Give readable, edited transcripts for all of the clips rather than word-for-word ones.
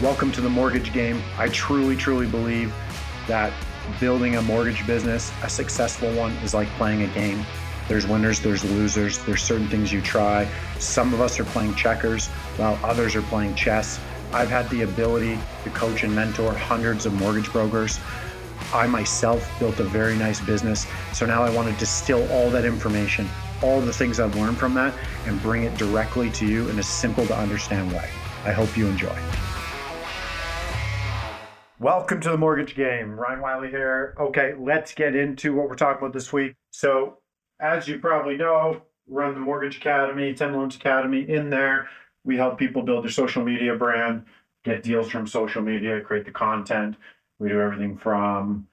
Welcome to the mortgage game. I truly believe that building a mortgage business, a successful one, is like playing a game. There's winners, there's losers, there's certain things you try. Some of us are playing checkers while others are playing chess. I've had the ability to coach and mentor hundreds of mortgage brokers. I myself built a very nice business. So now I want to distill all that information, all the things I've learned from that, and bring it directly to you in a simple to understand way. I hope you enjoy. Welcome to the mortgage game. Ryan Wiley here. Okay, let's get into what we're talking about this week. So as you probably know, run the Mortgage Academy, 10 Loans Academy in there. We help people build their social media brand, get deals from social media, create the content. We do everything from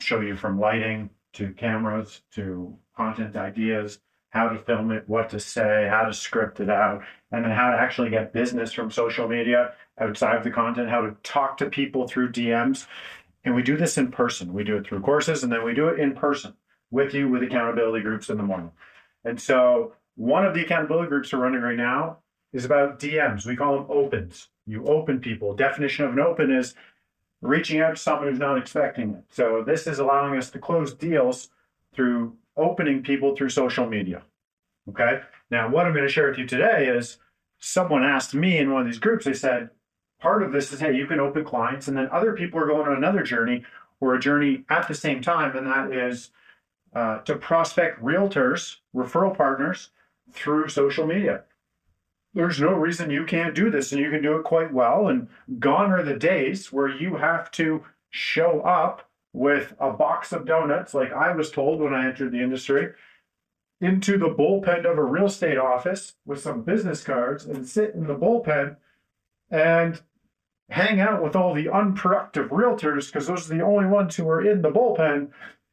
show you from lighting to cameras to content ideas, how to film it, what to say, how to script it out, and then how to actually get business from social media outside of the content, how to talk to people through DMs. And we do this in person. We do it through courses, and then we do it in person with you, with accountability groups in the morning. And so one of the accountability groups we're running right now is about DMs. We call them opens. You open people. Definition of an open is reaching out to someone who's not expecting it. So this is allowing us to close deals through opening people through social media. Okay. Now, what I'm going to share with you today is someone asked me in one of these groups, they said, part of this is, hey, you can open clients, and then other people are going on another journey or a journey at the same time. And that is to prospect realtors, referral partners through social media. There's no reason you can't do this, and you can do it quite well. And gone are the days where you have to show up with a box of donuts, like I was told when I entered the industry, into the bullpen of a real estate office with some business cards and sit in the bullpen and hang out with all the unproductive realtors, because those are the only ones who are in the bullpen,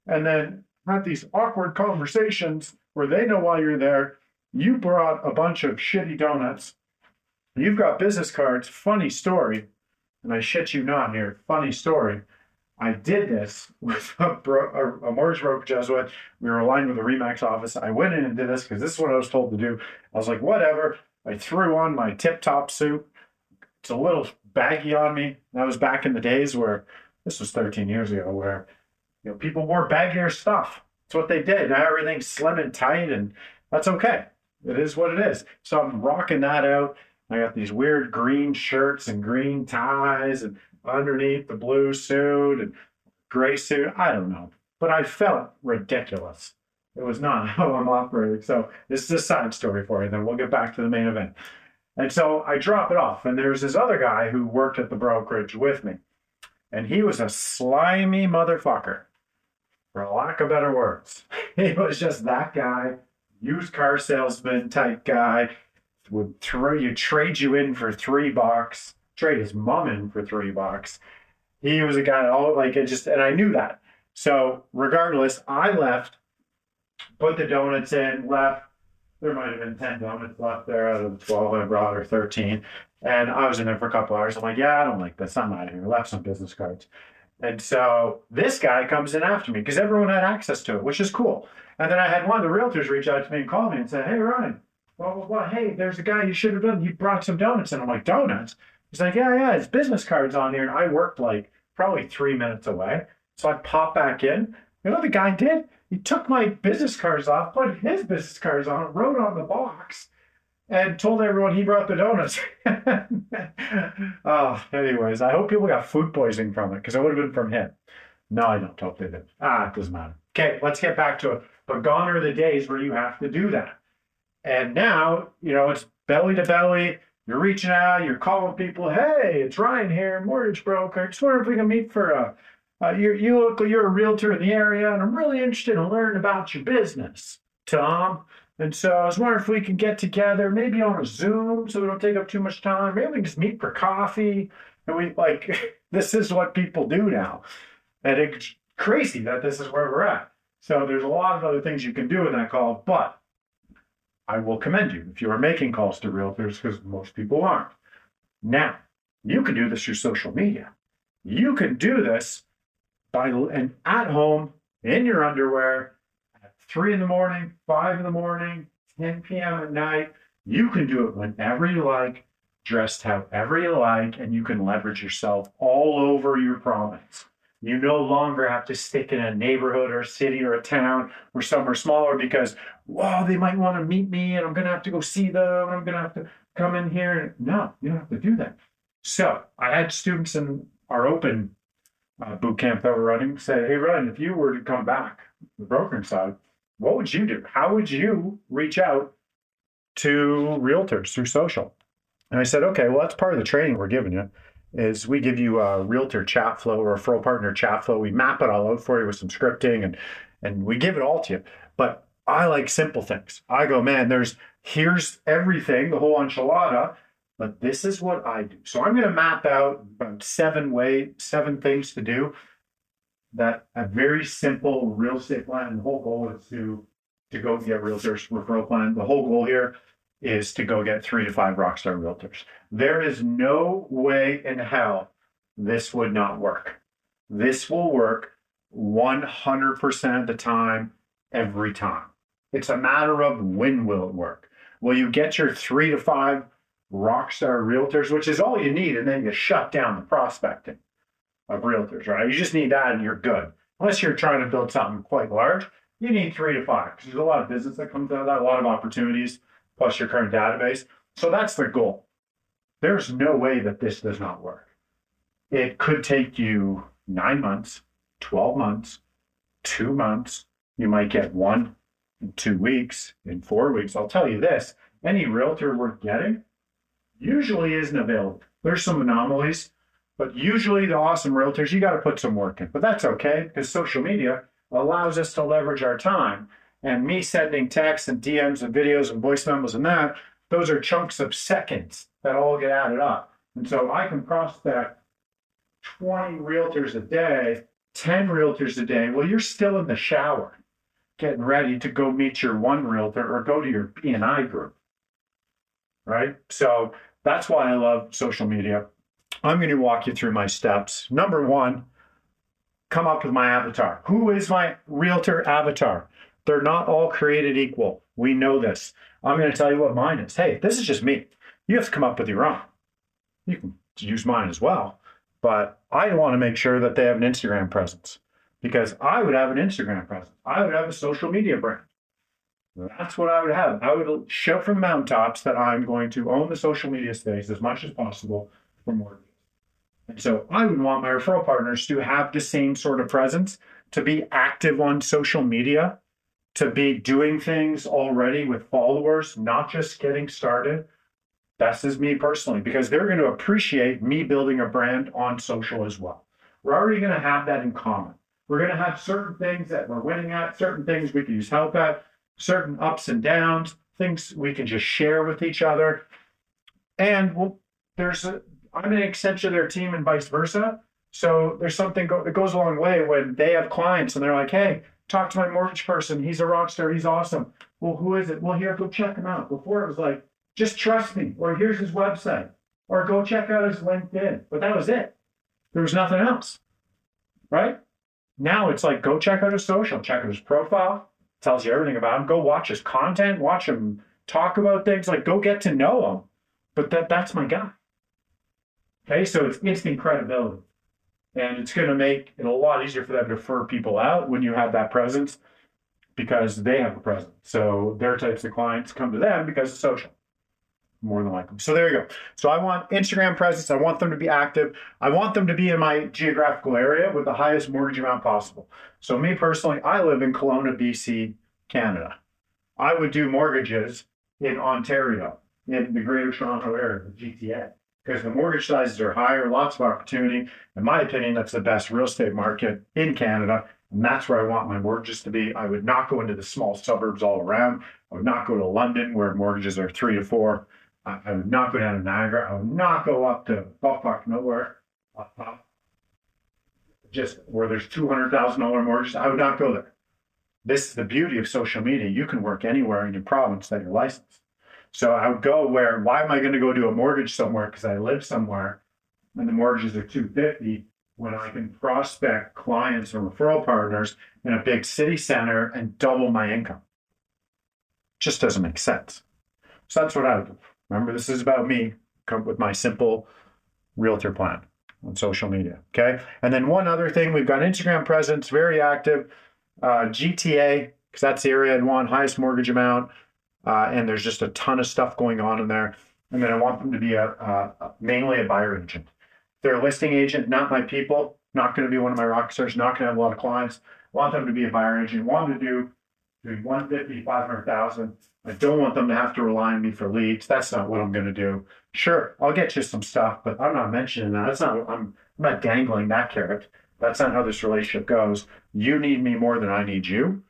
and then have these awkward conversations where they know why you're there. You brought a bunch of shitty donuts. You've got business cards. Funny story, and I shit you not here, funny story. I did this with a mortgage brokerage I was with. We were aligned with the Remax office. I went in and did this because this is what I was told to do. I was like, whatever. I threw on my tip-top suit. It's a little baggy on me. That was back in the days where, this was 13 years ago, where people wore baggier stuff. It's what they did. Now everything's slim and tight, and that's okay. It is what it is. So I'm rocking that out. I got these weird green shirts and green ties and underneath the blue suit and gray suit. I don't know, but I felt ridiculous. It was not how I'm operating. So this is a side story for you. Then we'll get back to the main event. And so I drop it off, and there's this other guy who worked at the brokerage with me, and he was a slimy motherfucker, for lack of better words. He was just that guy, used car salesman type guy, would trade you in for $3, trade his mom in for $3. He was a guy and I knew that. So regardless, I left, put the donuts in, left. There might have been 10 donuts left there out of the 12 I brought, or 13. And I was in there for a couple hours. I'm like, yeah, I don't like this. I'm out of here. Left some business cards. And so this guy comes in after me because everyone had access to it, which is cool. And then I had one of the realtors reach out to me and call me and say, hey, Ryan, hey, there's a guy you should have done. You brought some donuts. And I'm like, donuts? He's like, yeah, his business card's on here. And I worked like probably 3 minutes away. So I popped back in. You know what the guy did? He took my business cards off, put his business cards on, wrote on the box, and told everyone he brought the donuts. Oh, anyways, I hope people got food poisoning from it, because it would have been from him. No, I don't hope they did. It doesn't matter. Okay, let's get back to it. But gone are the days where you have to do that. And now, it's belly to belly. You're reaching out, you're calling people. Hey, it's Ryan here, mortgage broker. I just wonder if we can meet for you're a realtor in the area, and I'm really interested in learning about your business, Tom. And so I was wondering if we can get together, maybe on a Zoom, so we don't take up too much time. Maybe we can just meet for coffee. And this is what people do now. And it's crazy that this is where we're at. So there's a lot of other things you can do in that call, but I will commend you if you are making calls to realtors, because most people aren't. Now, you can do this through social media. You can do this at home, in your underwear, 3 in the morning, 5 in the morning, 10 p.m. at night. You can do it whenever you like. dressed however you like, and you can leverage yourself all over your province. You no longer have to stick in a neighborhood or a city or a town or somewhere smaller because, wow, they might want to meet me and I'm going to have to go see them and I'm going to have to come in here. No, you don't have to do that. So I had students in our open boot camp that were running say, hey, Ryan, if you were to come back to the brokering side, what would you do? How would you reach out to realtors through social? And I said, okay, well, that's part of the training we're giving you. Is we give you a realtor chat flow or a referral partner chat flow. We map it all out for you with some scripting and we give it all to you. But I like simple things. I go, man, here's everything, the whole enchilada, but this is what I do. So I'm going to map out about seven things to do that a very simple real estate plan. And the whole goal is to go get realtors referral plan. The whole goal here is to go get 3 to 5 rockstar realtors. There is no way in hell this would not work. This will work 100% of the time, every time. It's a matter of when will it work. Will you get your 3 to 5 rockstar realtors, which is all you need, and then you shut down the prospecting of realtors, right? You just need that and you're good. Unless you're trying to build something quite large, you need 3 to 5 because there's a lot of business that comes out of that, a lot of opportunities, plus your current database. So that's the goal. There's no way that this does not work. It could take you 9 months, 12 months, 2 months. You might get one in 2 weeks, in 4 weeks. I'll tell you this, any realtor worth getting usually isn't available. There's some anomalies, but usually the awesome realtors, you got to put some work in. But that's okay because social media allows us to leverage our time. And me sending texts and DMs and videos and voice memos and that, those are chunks of seconds that all get added up. And so I can prospect 20 realtors a day, 10 realtors a day. Well, you're still in the shower getting ready to go meet your one realtor or go to your P&I group, right? So that's why I love social media. I'm going to walk you through my steps. Number one, come up with my avatar. Who is my realtor avatar? They're not all created equal. We know this. I'm going to tell you what mine is. Hey, this is just me. You have to come up with your own. You can use mine as well. But I want to make sure that they have an Instagram presence because I would have an Instagram presence. I would have a social media brand. That's what I would have. I would shout from mountaintops that I'm going to own the social media space as much as possible for mortgages. And so I would want my referral partners to have the same sort of presence, to be active on social media, to be doing things already with followers, not just getting started. That's just me personally, because they're going to appreciate me building a brand on social as well. We're already going to have that in common. We're going to have certain things that we're winning at, certain things we can use help at, certain ups and downs, things we can just share with each other. And I'm an extension of their team and vice versa. So there's something that goes a long way when they have clients and they're like, hey, talk to my mortgage person. He's a rock star. He's awesome. Well, who is it? Well, here, go check him out. Before it was like, just trust me, or here's his website, or go check out his LinkedIn. But that was it. There was nothing else, right? Now it's like, go check out his social, check out his profile, tells you everything about him. Go watch his content, watch him talk about things, like go get to know him. But that's my guy. Okay, so it's instant credibility. And it's going to make it a lot easier for them to refer people out when you have that presence because they have a presence. So their types of clients come to them because it's social, more than likely. So there you go. So I want Instagram presence. I want them to be active. I want them to be in my geographical area with the highest mortgage amount possible. So me personally, I live in Kelowna, BC, Canada. I would do mortgages in Ontario, in the Greater Toronto Area, the GTA. Because the mortgage sizes are higher, lots of opportunity. In my opinion, that's the best real estate market in Canada. And that's where I want my mortgages to be. I would not go into the small suburbs all around. I would not go to London where mortgages are 3 to 4. I would not go down to Niagara. I would not go up to Buff Park, nowhere. Just where there's $200,000 mortgages. I would not go there. This is the beauty of social media. You can work anywhere in your province that you're licensed. So I would go where, why am I going to go do a mortgage somewhere because I live somewhere and the mortgages are $250 when I can prospect clients or referral partners in a big city center and double my income? Just doesn't make sense. So that's what I would do. Remember, this is about me. come with my simple realtor plan on social media. Okay. And then one other thing, we've got Instagram presence, very active, GTA, because that's the area I'd want, highest mortgage amount. And there's just a ton of stuff going on in there. And then I want them to be mainly a buyer agent. They're a listing agent, not my people, not going to be one of my rock stars, not going to have a lot of clients. I want them to be a buyer agent. Want them to do between 150, 500,000. I don't want them to have to rely on me for leads. That's not what I'm going to do. Sure, I'll get you some stuff, but I'm not mentioning that. That's not. I'm not dangling that carrot. That's not how this relationship goes. You need me more than I need you.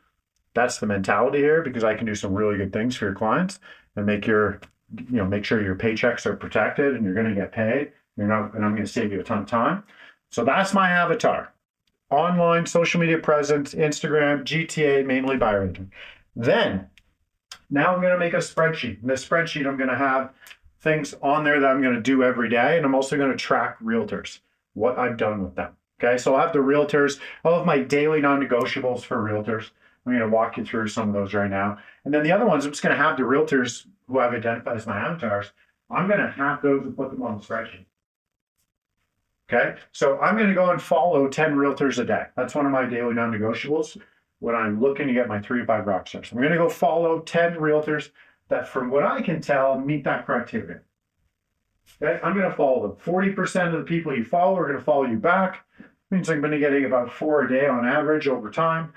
That's the mentality here, because I can do some really good things for your clients and make your, you know, make sure your paychecks are protected and you're going to get paid. You're not, and I'm going to save you a ton of time. So that's my avatar. Online, social media presence, Instagram, GTA, mainly buyer agent. Then, now I'm going to make a spreadsheet. In this spreadsheet, I'm going to have things on there that I'm going to do every day. And I'm also going to track realtors, what I've done with them. Okay, so I'll have the realtors, all of my daily non-negotiables for realtors. I'm going to walk you through some of those right now. And then the other ones, I'm just going to have the realtors who I've identified as my avatars. I'm going to have those and put them on the spreadsheet. Okay, so I'm going to go and follow 10 realtors a day. That's one of my daily non-negotiables when I'm looking to get my 3 to 5 rock stars. I'm going to go follow 10 realtors that, from what I can tell, meet that criteria. Okay, I'm going to follow them. 40% of the people you follow are going to follow you back. Means I'm going to be getting about 4 a day on average over time,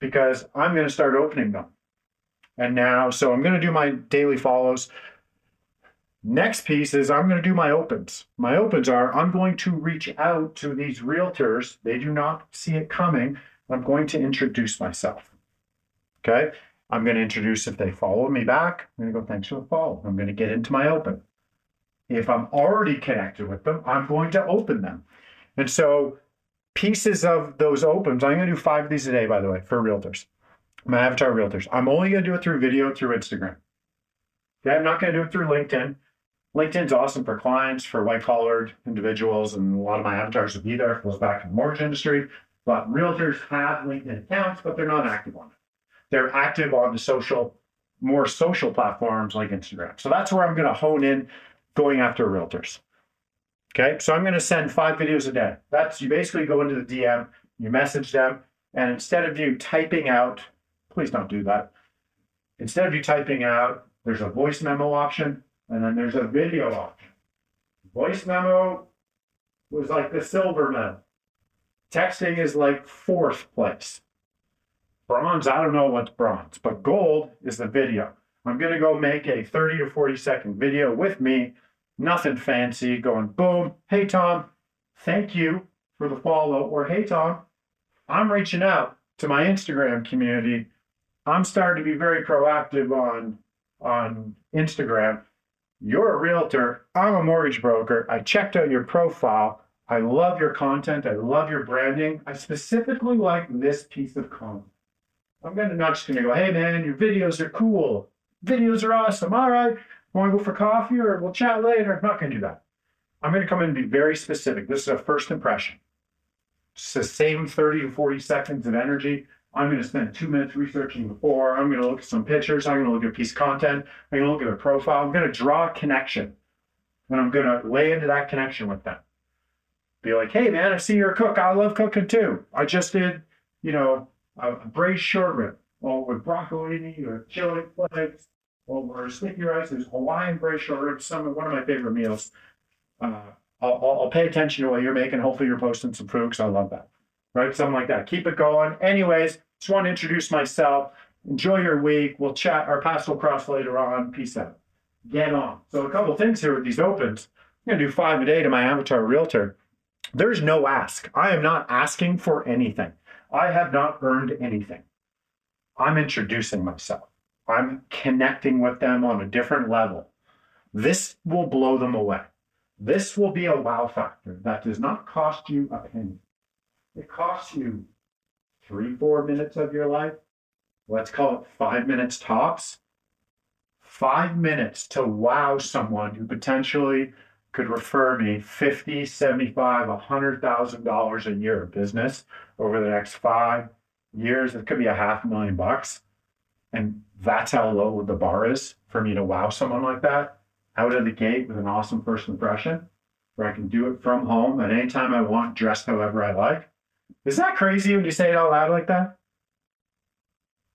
because I'm going to start opening them. And now, so I'm going to do my daily follows. Next piece is I'm going to do my opens. My opens are I'm going to reach out to these realtors. They do not see it coming. I'm going to introduce myself. Okay. I'm going to introduce, if they follow me back, I'm going to go, thanks for the follow. I'm going to get into my open. If I'm already connected with them, I'm going to open them. And so pieces of those opens, I'm going to do 5 of these a day, by the way, for realtors, my avatar realtors. I'm only going to do it through video, through Instagram. Okay. I'm not going to do it through LinkedIn. LinkedIn's awesome for clients, for white-collared individuals, and a lot of my avatars would be there if it was back in the mortgage industry. But realtors have LinkedIn accounts, but they're not active on it. They're active on the social, more social platforms like Instagram. So that's where I'm going to hone in going after realtors. Okay, so I'm going to send 5 videos a day. That's, you basically go into the DM, you message them, and instead of you typing out, please don't do that. Instead of you typing out, there's a voice memo option. And then there's a video option. Voice memo was like the silver medal. Texting is like 4th place. Bronze, I don't know what's bronze, but gold is the video. I'm going to go make a 30 to 40 second video with me. Nothing fancy, going boom. Hey, Tom, thank you for the follow. Or hey, Tom, I'm reaching out to my Instagram community. I'm starting to be very proactive on Instagram. You're a realtor, I'm a mortgage broker, I checked out your profile, I love your content, I love your branding, I specifically like this piece of content. I'm going to not just going to go, hey man, your videos are cool, videos are awesome, all right, want to go for coffee or we'll chat later? I'm not going to do that. I'm going to come in and be very specific. This is a first impression. It's the same 30 to 40 seconds of energy. I'm going to spend 2 minutes researching before. I'm going to look at some pictures. I'm going to look at a piece of content. I'm going to look at their profile. I'm going to draw a connection. And I'm going to lay into that connection with them. Be like, hey, man, I see you're a cook. I love cooking, too. I just did, you know, a braised short rib with broccolini or chili flakes or sticky rice. There's Hawaiian braised short rib, one of my favorite meals. I'll pay attention to what you're making. Hopefully, you're posting some food because I love that. Right? Something like that. Keep it going. Anyways, just want to introduce myself. Enjoy your week. We'll chat. Our paths will cross later on. Peace out. Get on. So a couple things here with these opens. I'm going to do 5 a day to my avatar realtor. There's no ask. I am not asking for anything. I have not earned anything. I'm introducing myself. I'm connecting with them on a different level. This will blow them away. This will be a wow factor that does not cost you a penny. It costs you 3-4 minutes of your life. Let's call it 5 minutes tops. 5 minutes to wow someone who potentially could refer me $50,000, $75,000, $100,000 a year of business over the next 5 years. It could be $500,000. And that's how low the bar is for me to wow someone like that. out of the gate with an awesome first impression, where I can do it from home at any time I want, dressed however I like. Isn't that crazy when you say it out loud like that?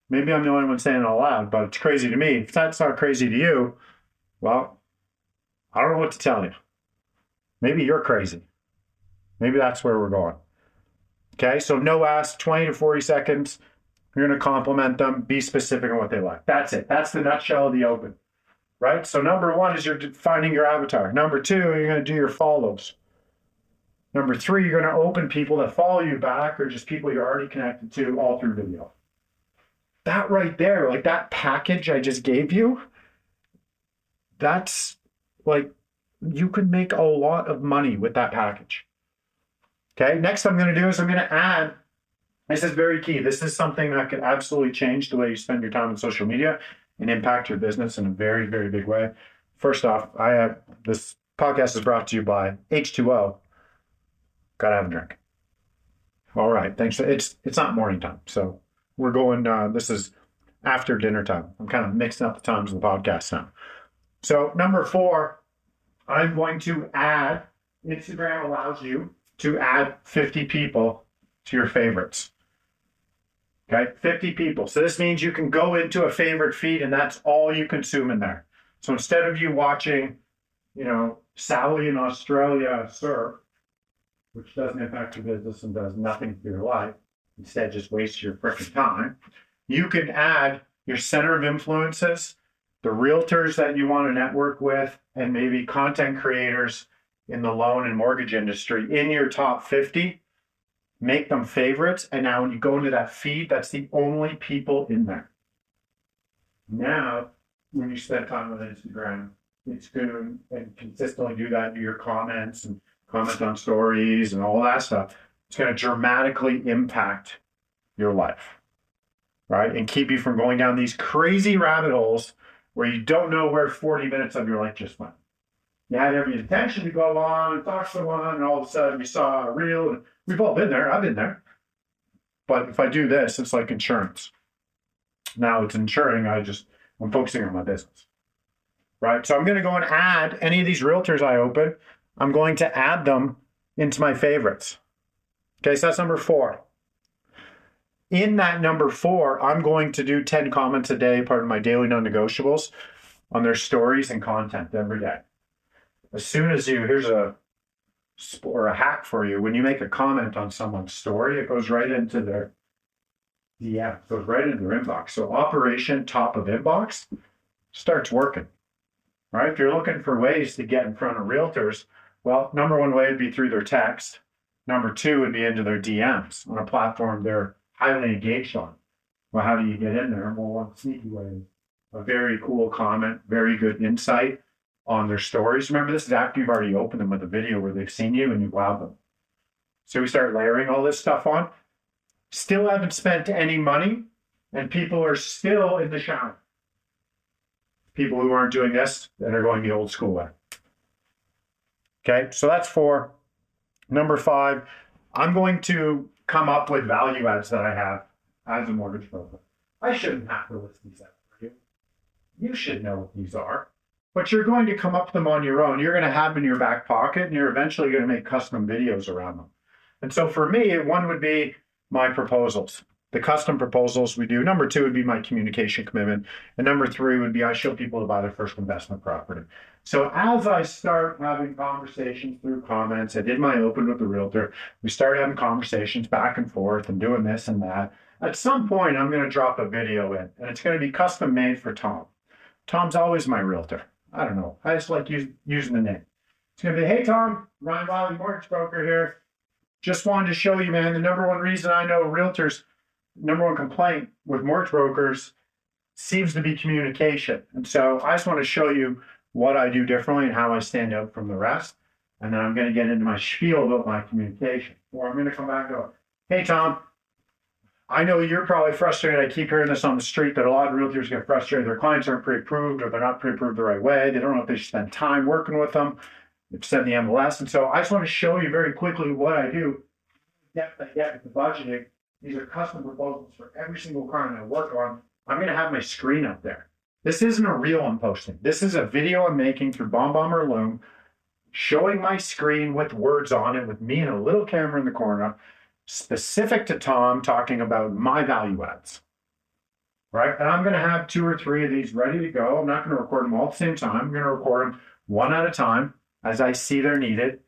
Maybe I'm the only one saying it out loud, but it's crazy to me. If that's not crazy to you, well, I don't know what to tell you. Maybe you're crazy. Maybe that's where we're going. Okay, so no ask, 20 to 40 seconds. You're going to compliment them. Be specific on what they like. That's it. That's the nutshell of the open, right? So number one is you're defining your avatar. Number two, you're going to do your follows. Number three, you're going to open people that follow you back or just people you're already connected to all through video. That right there, like that package I just gave you, that's like, you can make a lot of money with that package. Okay, next I'm going to do is I'm going to add, this is very key. This is something that could absolutely change the way you spend your time on social media and impact your business in a very, very big way. First off, this podcast is brought to you by H2O. Gotta have a drink. All right, thanks. It's not morning time, so we're going, this is after dinner time. I'm kind of mixing up the times of the podcast now. So number four, I'm going to add, Instagram allows you to add 50 people to your favorites. Okay, 50 people. So this means you can go into a favorite feed and that's all you consume in there. So instead of you watching, Sally in Australia surf, which doesn't impact your business and does nothing for your life, instead just waste your freaking time, you can add your center of influences, the realtors that you want to network with, and maybe content creators in the loan and mortgage industry in your top 50, make them favorites. And now when you go into that feed, that's the only people in there. Now, when you spend time on Instagram, it's good and consistently do that, do your comments and comment on stories and all that stuff. It's going to dramatically impact your life, right? And keep you from going down these crazy rabbit holes where you don't know where 40 minutes of your life just went. You had every intention to go on and talk to someone, and all of a sudden you saw a reel. And we've all been there. I've been there. But if I do this, it's like insurance. Now it's insuring. I'm focusing on my business, right? So I'm going to go and add any of these realtors I open. I'm going to add them into my favorites. Okay, so that's number four. In that number four, I'm going to do 10 comments a day, part of my daily non-negotiables, on their stories and content every day. As soon as here's a hack for you. When you make a comment on someone's story, it goes right into their DM, goes right into their inbox. So operation top of inbox starts working, right? If you're looking for ways to get in front of realtors, well, number one way would be through their text. Number two would be into their DMs on a platform they're highly engaged on. Well, how do you get in there? Well, one sneaky way, a very cool comment, very good insight on their stories. Remember, this is after you've already opened them with a video where they've seen you and you've wowed them. So we start layering all this stuff on. Still haven't spent any money, and people are still in the shower. People who aren't doing this and are going the old school way. Okay, so that's four. Number five, I'm going to come up with value adds that I have as a mortgage broker. I shouldn't have to list these out for you. You should know what these are. But you're going to come up with them on your own. You're going to have them in your back pocket, and you're eventually going to make custom videos around them. And so for me, one would be my proposals, the custom proposals we do. Number two would be my communication commitment. And number three would be I show people to buy their first investment property. So as I start having conversations through comments, I did my open with the realtor. We started having conversations back and forth and doing this and that. At some point, I'm going to drop a video in, and it's going to be custom made for Tom. Tom's always my realtor. I don't know. I just like using the name. It's going to be, hey, Tom, Ryan Wiley, mortgage broker here. Just wanted to show you, man, the number one reason I know realtors, number one complaint with mortgage brokers seems to be communication. And so I just want to show you what I do differently and how I stand out from the rest. And then I'm going to get into my spiel about my communication. Or I'm going to come back and go, hey, Tom, I know you're probably frustrated. I keep hearing this on the street that a lot of realtors get frustrated. Their clients aren't pre-approved, or they're not pre-approved the right way. They don't know if they should spend time working with them. They've sent the MLS. And so I just want to show you very quickly what I do. Depth I get with the budgeting. These are custom proposals for every single client I work on. I'm going to have my screen up there. This isn't a reel I'm posting. This is a video I'm making through BombBomb or Loom, showing my screen with words on it, with me and a little camera in the corner, specific to Tom, talking about my value adds, right? And I'm going to have 2 or 3 of these ready to go. I'm not going to record them all at the same time. I'm going to record them one at a time as I see they're needed,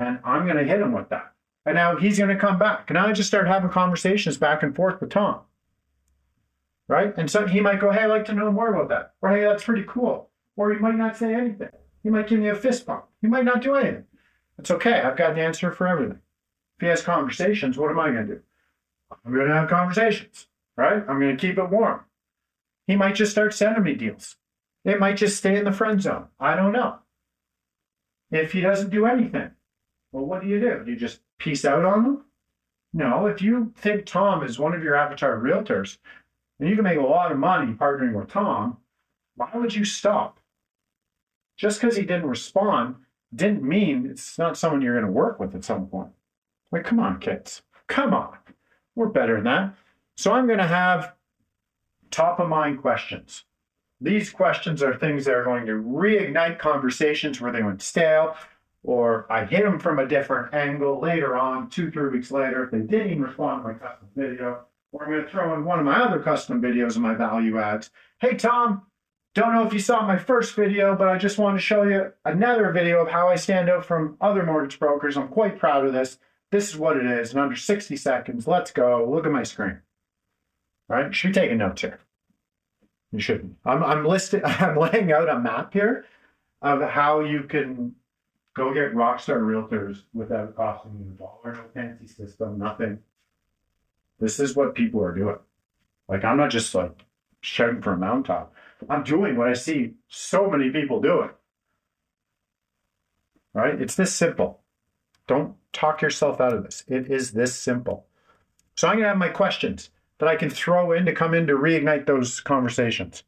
and I'm going to hit him with that. And now he's going to come back. And I just start having conversations back and forth with Tom, right? And so he might go, hey, I'd like to know more about that. Or, hey, that's pretty cool. Or he might not say anything. He might give me a fist bump. He might not do anything. It's okay. I've got an answer for everything. If he has conversations, what am I going to do? I'm going to have conversations, right? I'm going to keep it warm. He might just start sending me deals. It might just stay in the friend zone. I don't know. If he doesn't do anything, well, what do? Do you just peace out on them? No. If you think Tom is one of your avatar realtors, and you can make a lot of money partnering with Tom, why would you stop? Just because he didn't respond didn't mean it's not someone you're going to work with at some point. Like, come on, kids. Come on. We're better than that. So I'm going to have top-of-mind questions. These questions are things that are going to reignite conversations where they went stale, or I hit them from a different angle later on, 2-3 weeks later, if they didn't even respond to my custom video. Or I'm going to throw in one of my other custom videos in my value adds. Hey, Tom, don't know if you saw my first video, but I just want to show you another video of how I stand out from other mortgage brokers. I'm quite proud of this. This is what it is. In under 60 seconds, let's go. Look at my screen. All right? You should be taking notes here. You shouldn't. I'm laying out a map here of how you can go get rockstar realtors without costing you a dollar, no fancy system, nothing. This is what people are doing. Like, I'm not just like shouting from a mountaintop. I'm doing what I see so many people doing. Right? It's this simple. Don't talk yourself out of this. It is this simple. So I'm going to have my questions that I can throw in to come in to reignite those conversations.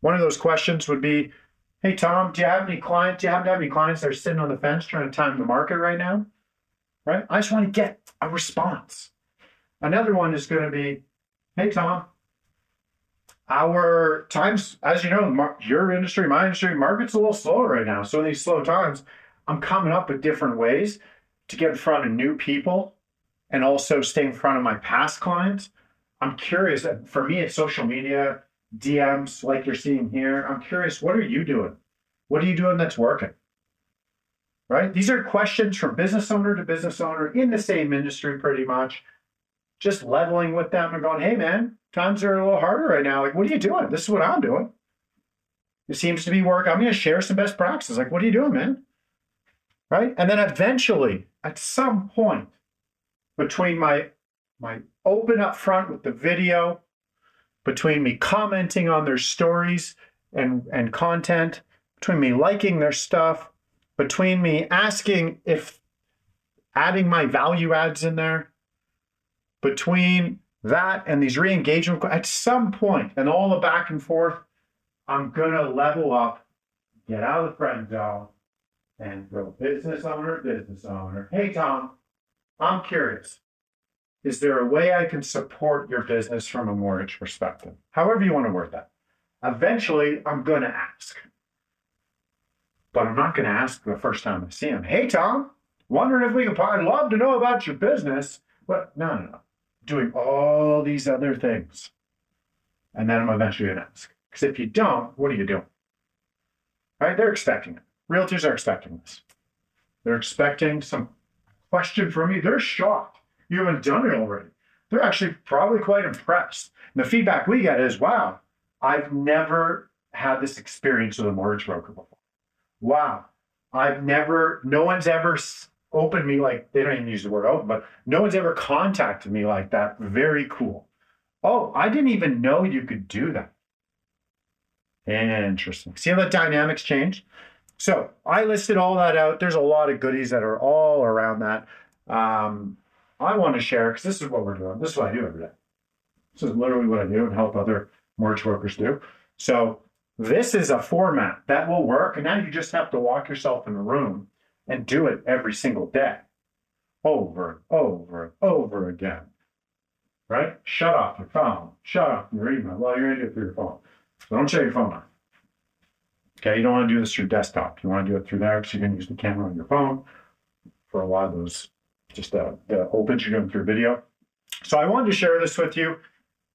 One of those questions would be, hey, Tom, do you happen to have any clients that are sitting on the fence trying to time the market right now? Right? I just want to get a response. Another one is going to be, hey, Tom, our times, as you know, your industry, my industry, market's a little slower right now. So in these slow times, I'm coming up with different ways to get in front of new people and also stay in front of my past clients. I'm curious, for me, it's social media, DMs like you're seeing here. I'm curious, what are you doing? What are you doing that's working? Right? These are questions from business owner to business owner in the same industry pretty much. Just leveling with them and going, hey, man, times are a little harder right now. Like, what are you doing? This is what I'm doing. It seems to be work. I'm going to share some best practices. Like, what are you doing, man? Right? And then eventually, at some point, between my open up front with the video, between me commenting on their stories and content, between me liking their stuff, between me asking if adding my value adds in there, between that and these re-engagement, at some point, and all the back and forth, I'm going to level up, get out of the friend zone, and go business owner, business owner. Hey, Tom, I'm curious. Is there a way I can support your business from a mortgage perspective? However you want to word that. Eventually, I'm going to ask. But I'm not going to ask the first time I see him. Hey, Tom, wondering if we could, I'd love to know about your business. But no. Doing all these other things. And then I'm eventually going to ask. Because if you don't, what are you doing? Right? They're expecting it. Realtors are expecting this. They're expecting some question from you. They're shocked. You haven't done it already. They're actually probably quite impressed. And the feedback we get is, wow, I've never had this experience with a mortgage broker before. Wow, no one's ever opened me like, they don't even use the word open, but no one's ever contacted me like that. Very cool. Oh, I didn't even know you could do that. Interesting. See how the dynamics change? So I listed all that out. There's a lot of goodies that are all around that. I want to share, because this is what we're doing. This is what I do every day. This is literally what I do and help other mortgage brokers do. So this is a format that will work. And now you just have to walk yourself in a room and do it every single day, over and over and over again, right? Shut off your phone, shut off your email, well, you're going to do it through your phone. So don't shut your phone on. Okay, you don't want to do this through desktop. You want to do it through there because you're going to use the camera on your phone for a lot of those, just the opens you're doing through video. So I wanted to share this with you.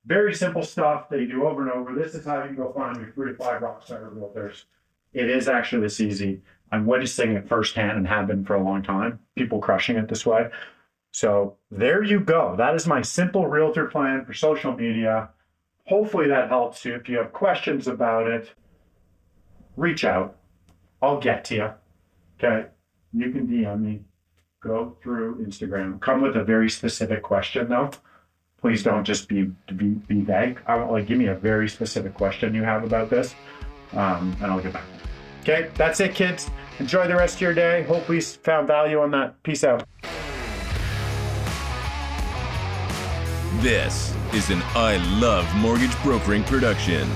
Very simple stuff that you do over and over. This is how you go find your 3 to 5 rockstar realtors. It is actually this easy. I'm witnessing it firsthand and have been for a long time. People crushing it this way. So there you go. That is my simple realtor plan for social media. Hopefully that helps you. If you have questions about it, reach out. I'll get to you. Okay. You can DM me. Go through Instagram. Come with a very specific question though. Please don't just be vague. I want, like, give me a very specific question you have about this, and I'll get back. Okay, that's it, kids. Enjoy the rest of your day. Hopefully you found value on that. Peace out. This is an I Love Mortgage Brokering production.